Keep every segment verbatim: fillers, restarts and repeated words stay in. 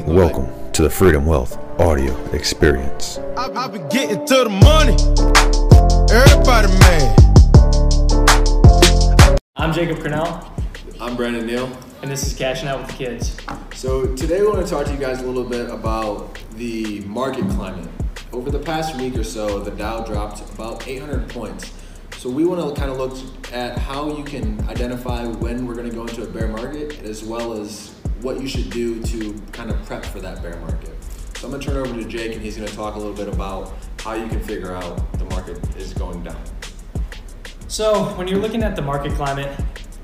Welcome to the Freedom Wealth audio experience. I've been getting to the money. Everybody man. I'm Jacob Cornell. I'm Brandon Neal. And this is Cashing Out with the Kids. So today we want to talk to you guys a little bit about the market climate. Over the past week or so, the Dow dropped about eight hundred points. So we want to kind of look at how you can identify when we're going to go into a bear market, as well as what you should do to kind of prep for that bear market. So I'm going to turn it over to Jake, and he's going to talk a little bit about how you can figure out the market is going down. So when you're looking at the market climate,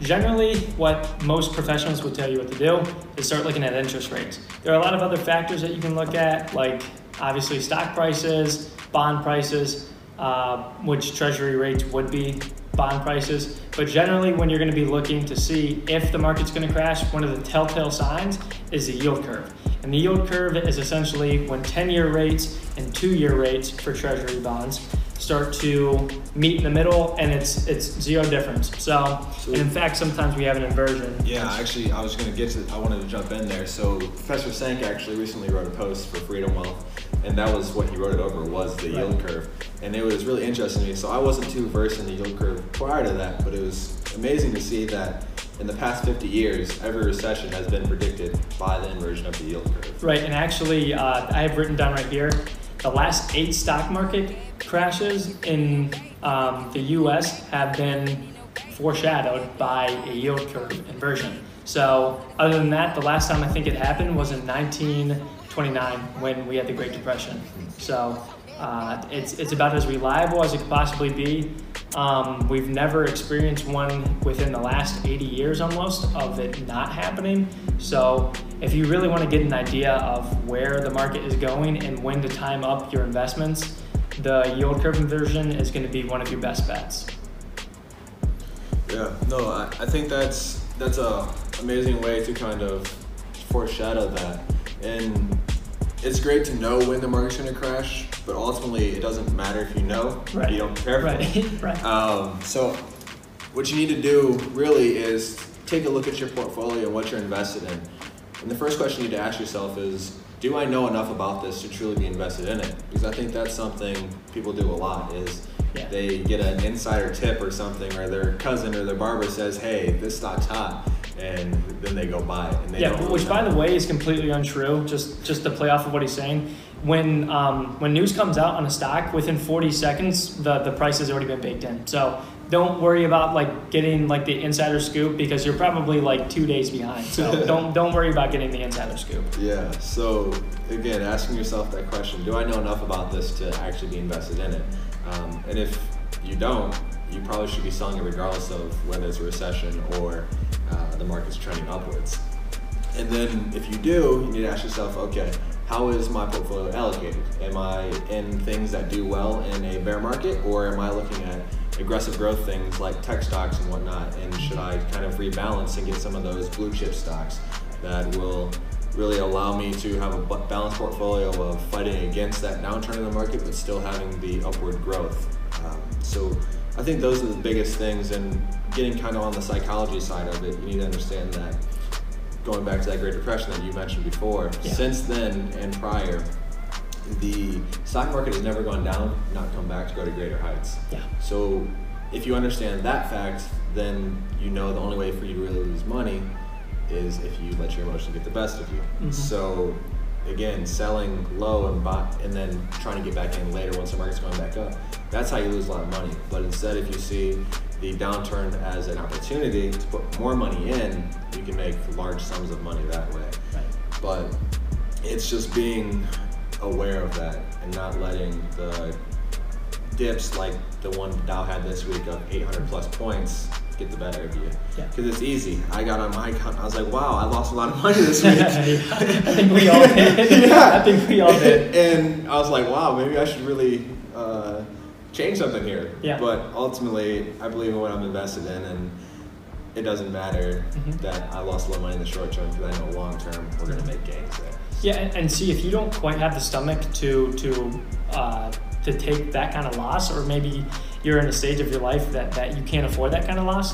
generally what most professionals will tell you what to do is start looking at interest rates. There are a lot of other factors that you can look at, like obviously stock prices, bond prices, Uh, which treasury rates would be bond prices. But generally, when you're going to be looking to see if the market's going to crash, one of the telltale signs is the yield curve. And the yield curve is essentially when ten-year rates and two-year rates for treasury bonds start to meet in the middle, and it's it's zero difference. So, so and in fact, sometimes we have an inversion. Yeah, actually, I was going to get to, I wanted to jump in there. So Professor Sank actually recently wrote a post for Freedom Wealth, and that was what he wrote it over, was the right. yield curve. And it was really interesting to me. So I wasn't too versed in the yield curve prior to that, but it was amazing to see that in the past fifty years, every recession has been predicted by the inversion of the yield curve. Right, and actually, uh, I have written down right here, the last eight stock market crashes in um, the U S have been foreshadowed by a yield curve inversion. So other than that, the last time I think it happened was in nineteen twenty-nine when we had the Great Depression. So uh, it's, it's about as reliable as it could possibly be. Um, we've never experienced one within the last eighty years almost of it not happening. So if you really want to get an idea of where the market is going and when to time up your investments, the yield curve inversion is going to be one of your best bets. Yeah, no, I, I think that's that's an amazing way to kind of foreshadow that. And it's great to know when the market's going to crash, but ultimately it doesn't matter if you know, right. You don't prepare for right. it. right. Um, so what you need to do really is take a look at your portfolio and what you're invested in. And the first question you need to ask yourself is, do I know enough about this to truly be invested in it? Because I think that's something people do a lot is yeah. they get an insider tip or something, or their cousin or their barber says, hey, this stock's hot, and then they go buy it. And they yeah, don't which know. By the way is completely untrue, just just to play off of what he's saying. When um, when news comes out on a stock, within forty seconds, the, the price has already been baked in. So don't worry about like getting like the insider scoop, because you're probably like two days behind. So don't don't worry about getting the insider scoop. Yeah, so again, asking yourself that question, do I know enough about this to actually be invested in it? Um, and if you don't, you probably should be selling it regardless of whether it's a recession or uh, the market's trending upwards. And then if you do, you need to ask yourself, okay, how is my portfolio allocated? Am I in things that do well in a bear market, or am I looking at aggressive growth things like tech stocks and whatnot? And should I kind of rebalance and get some of those blue chip stocks that will really allow me to have a balanced portfolio of fighting against that downturn in the market, but still having the upward growth? Um, so I think those are the biggest things, and getting kind of on the psychology side of it, you need to understand that going back to that Great Depression that you mentioned before, yeah. since then and prior, the stock market has never gone down, not come back to go to greater heights. Yeah. So if you understand that fact, then you know the only way for you to really lose money is if you let your emotions get the best of you. Mm-hmm. So again, selling low and buy, and then trying to get back in later once the market's going back up, that's how you lose a lot of money. But instead, if you see the downturn as an opportunity to put more money in, you can make large sums of money that way. Right. But it's just being aware of that and not letting the dips like the one Dow had this week of eight hundred plus points get the better of you. Because yeah. it's easy. I got on my account, I was like, wow, I lost a lot of money this week. I think we all did. yeah. I think we all did. And I was like, wow, maybe I should really uh, change something here. Yeah. But ultimately, I believe in what I'm invested in, and it doesn't matter mm-hmm. that I lost a lot of money in the short term, because I know long term we're going to make gains there. Yeah, and, and see, if you don't quite have the stomach to to uh, to take that kind of loss, or maybe you're in a stage of your life that, that you can't afford that kind of loss,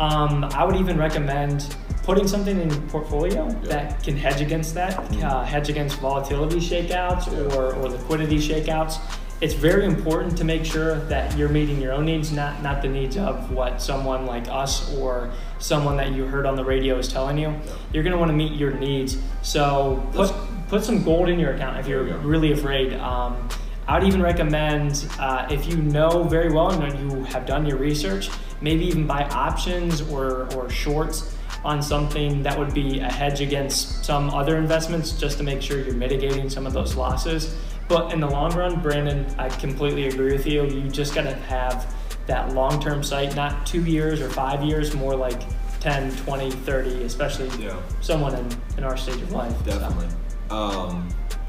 um, I would even recommend putting something in your portfolio yeah. that can hedge against that, mm-hmm. uh, hedge against volatility shakeouts yeah. or, or liquidity shakeouts, it's very important to make sure that you're meeting your own needs, not not the needs of what someone like us or someone that you heard on the radio is telling you. Yeah. You're going to want to meet your needs. So put put some gold in your account if you're you really afraid. Um, I would even recommend, uh, if you know very well and you have done your research, maybe even buy options or, or shorts on something that would be a hedge against some other investments, just to make sure you're mitigating some of those losses. But in the long run, Brandon, I completely agree with you. You just gotta have that long-term sight, not two years or five years, more like ten, twenty, thirty, especially yeah. someone in, in our stage of life. Definitely. So. Um,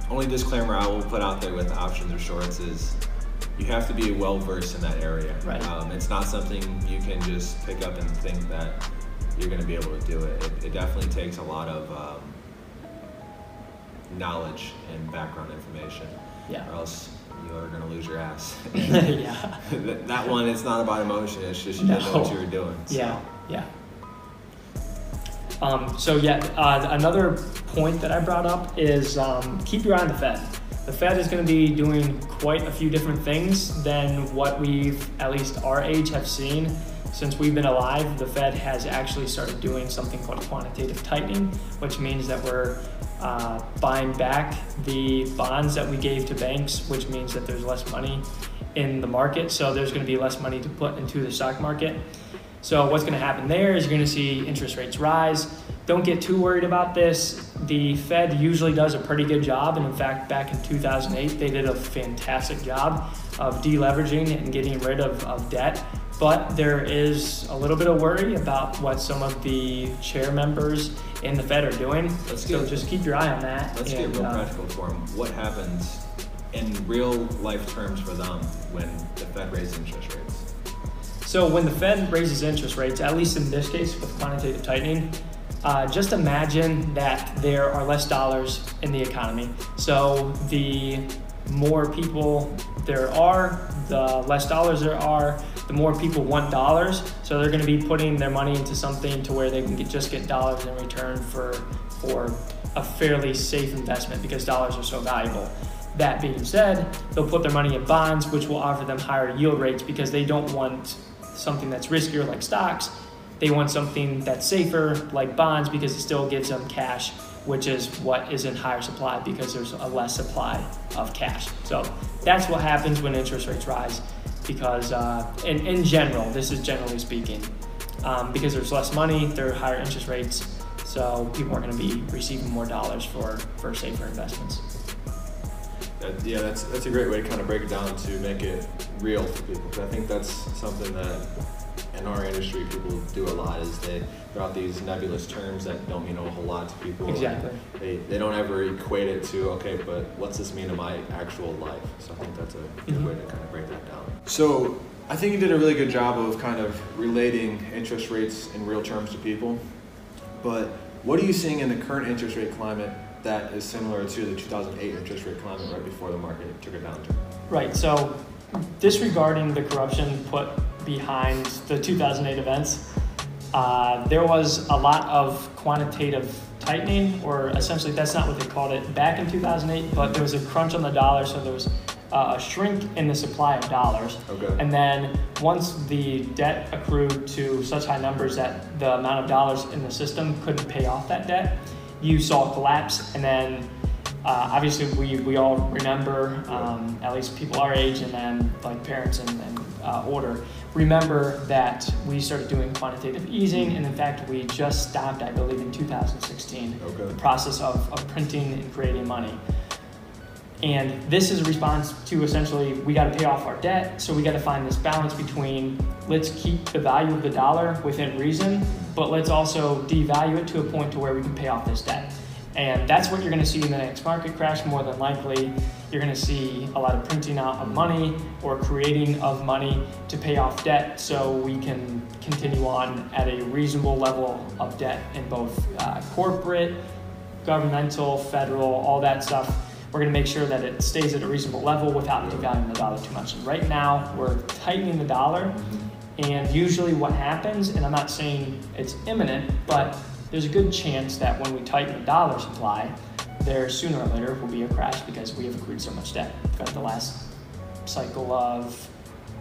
only disclaimer I will put out there with options or shorts is you have to be well-versed in that area. Right. Um, it's not something you can just pick up and think that you're gonna be able to do it. It, it definitely takes a lot of um, knowledge and background information. Yeah. Or else you are going to lose your ass. yeah. That one, it's not about emotion. It's just you no. know what you were doing. So. Yeah. Yeah. Um, so yeah, uh, another point that I brought up is um, keep your eye on the Fed. The Fed is going to be doing quite a few different things than what we've, at least our age, have seen. Since we've been alive, the Fed has actually started doing something called quantitative tightening, which means that we're uh, buying back the bonds that we gave to banks, which means that there's less money in the market. So there's going to be less money to put into the stock market. So what's going to happen there is you're going to see interest rates rise. Don't get too worried about this. The Fed usually does a pretty good job. And in fact, back in two thousand eight, they did a fantastic job of deleveraging and getting rid of, of debt. But there is a little bit of worry about what some of the chair members in the Fed are doing. Let's so get, just keep your eye on that. Let's and, get real uh, practical for them. What happens in real life terms for them when the Fed raises interest rates? So when the Fed raises interest rates, at least in this case with quantitative tightening, uh, just imagine that there are less dollars in the economy. So the more people there are, the less dollars there are, the more people want dollars. So they're going to be putting their money into something to where they can get, just get dollars in return for, for a fairly safe investment because dollars are so valuable. That being said, they'll put their money in bonds, which will offer them higher yield rates because they don't want something that's riskier like stocks. They want something that's safer like bonds because it still gives them cash, which is what is in higher supply because there's a less supply of cash. So that's what happens when interest rates rise because uh, in, in general, this is generally speaking, um, because there's less money, there are higher interest rates. So people are gonna be receiving more dollars for, for safer investments. That, yeah, that's that's a great way to kind of break it down to make it real for people. I think that's something that in our industry people do a lot is they throw out these nebulous terms that don't mean a whole lot to people. Exactly. They, they don't ever equate it to, okay, but what's this mean in my actual life? So I think that's a good mm-hmm. way to kind of break that down. So I think you did a really good job of kind of relating interest rates in real terms to people. But what are you seeing in the current interest rate climate that is similar to the two thousand eight interest rate climate right before the market took a downturn? Right, so disregarding the corruption put behind the two thousand eight events, uh, there was a lot of quantitative tightening, or essentially that's not what they called it back in two thousand eight, but there was a crunch on the dollar, so there was uh, a shrink in the supply of dollars. Okay. And then once the debt accrued to such high numbers that the amount of dollars in the system couldn't pay off that debt, you saw a collapse, and then uh, obviously we, we all remember, um, at least people our age and then like parents and, and uh, older, remember that we started doing quantitative easing, and in fact we just stopped, I believe in two thousand sixteen, okay. the process of, of printing and creating money. And this is a response to essentially, we gotta pay off our debt, so we gotta find this balance between let's keep the value of the dollar within reason, but let's also devalue it to a point to where we can pay off this debt. And that's what you're gonna see in the next market crash. More than likely, you're gonna see a lot of printing out of money or creating of money to pay off debt so we can continue on at a reasonable level of debt in both uh, corporate, governmental, federal, all that stuff. We're going to make sure that it stays at a reasonable level without devaluing the dollar too much. And right now, we're tightening the dollar, and usually what happens, and I'm not saying it's imminent, but there's a good chance that when we tighten the dollar supply, there sooner or later will be a crash because we have accrued so much debt. We've got the last cycle of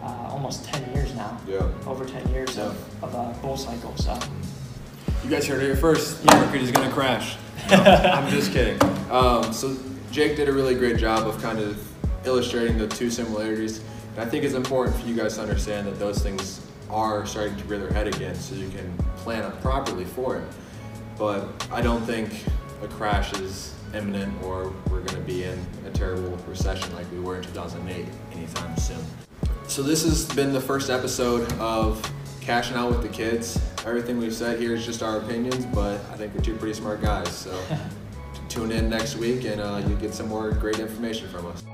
uh, almost ten years now. Yeah. Over ten years yeah. of, of a bull cycle, so. You guys heard it here first. The market is going to crash. No, I'm just kidding. Um, so Jake did a really great job of kind of illustrating the two similarities. And I think it's important for you guys to understand that those things are starting to rear their head again so you can plan up properly for it. But I don't think a crash is imminent or we're going to be in a terrible recession like we were in two thousand eight anytime soon. So this has been the first episode of Cashing Out with the Kids. Everything we've said here is just our opinions, but I think we're two pretty smart guys. So tune in next week and uh, you get some more great information from us.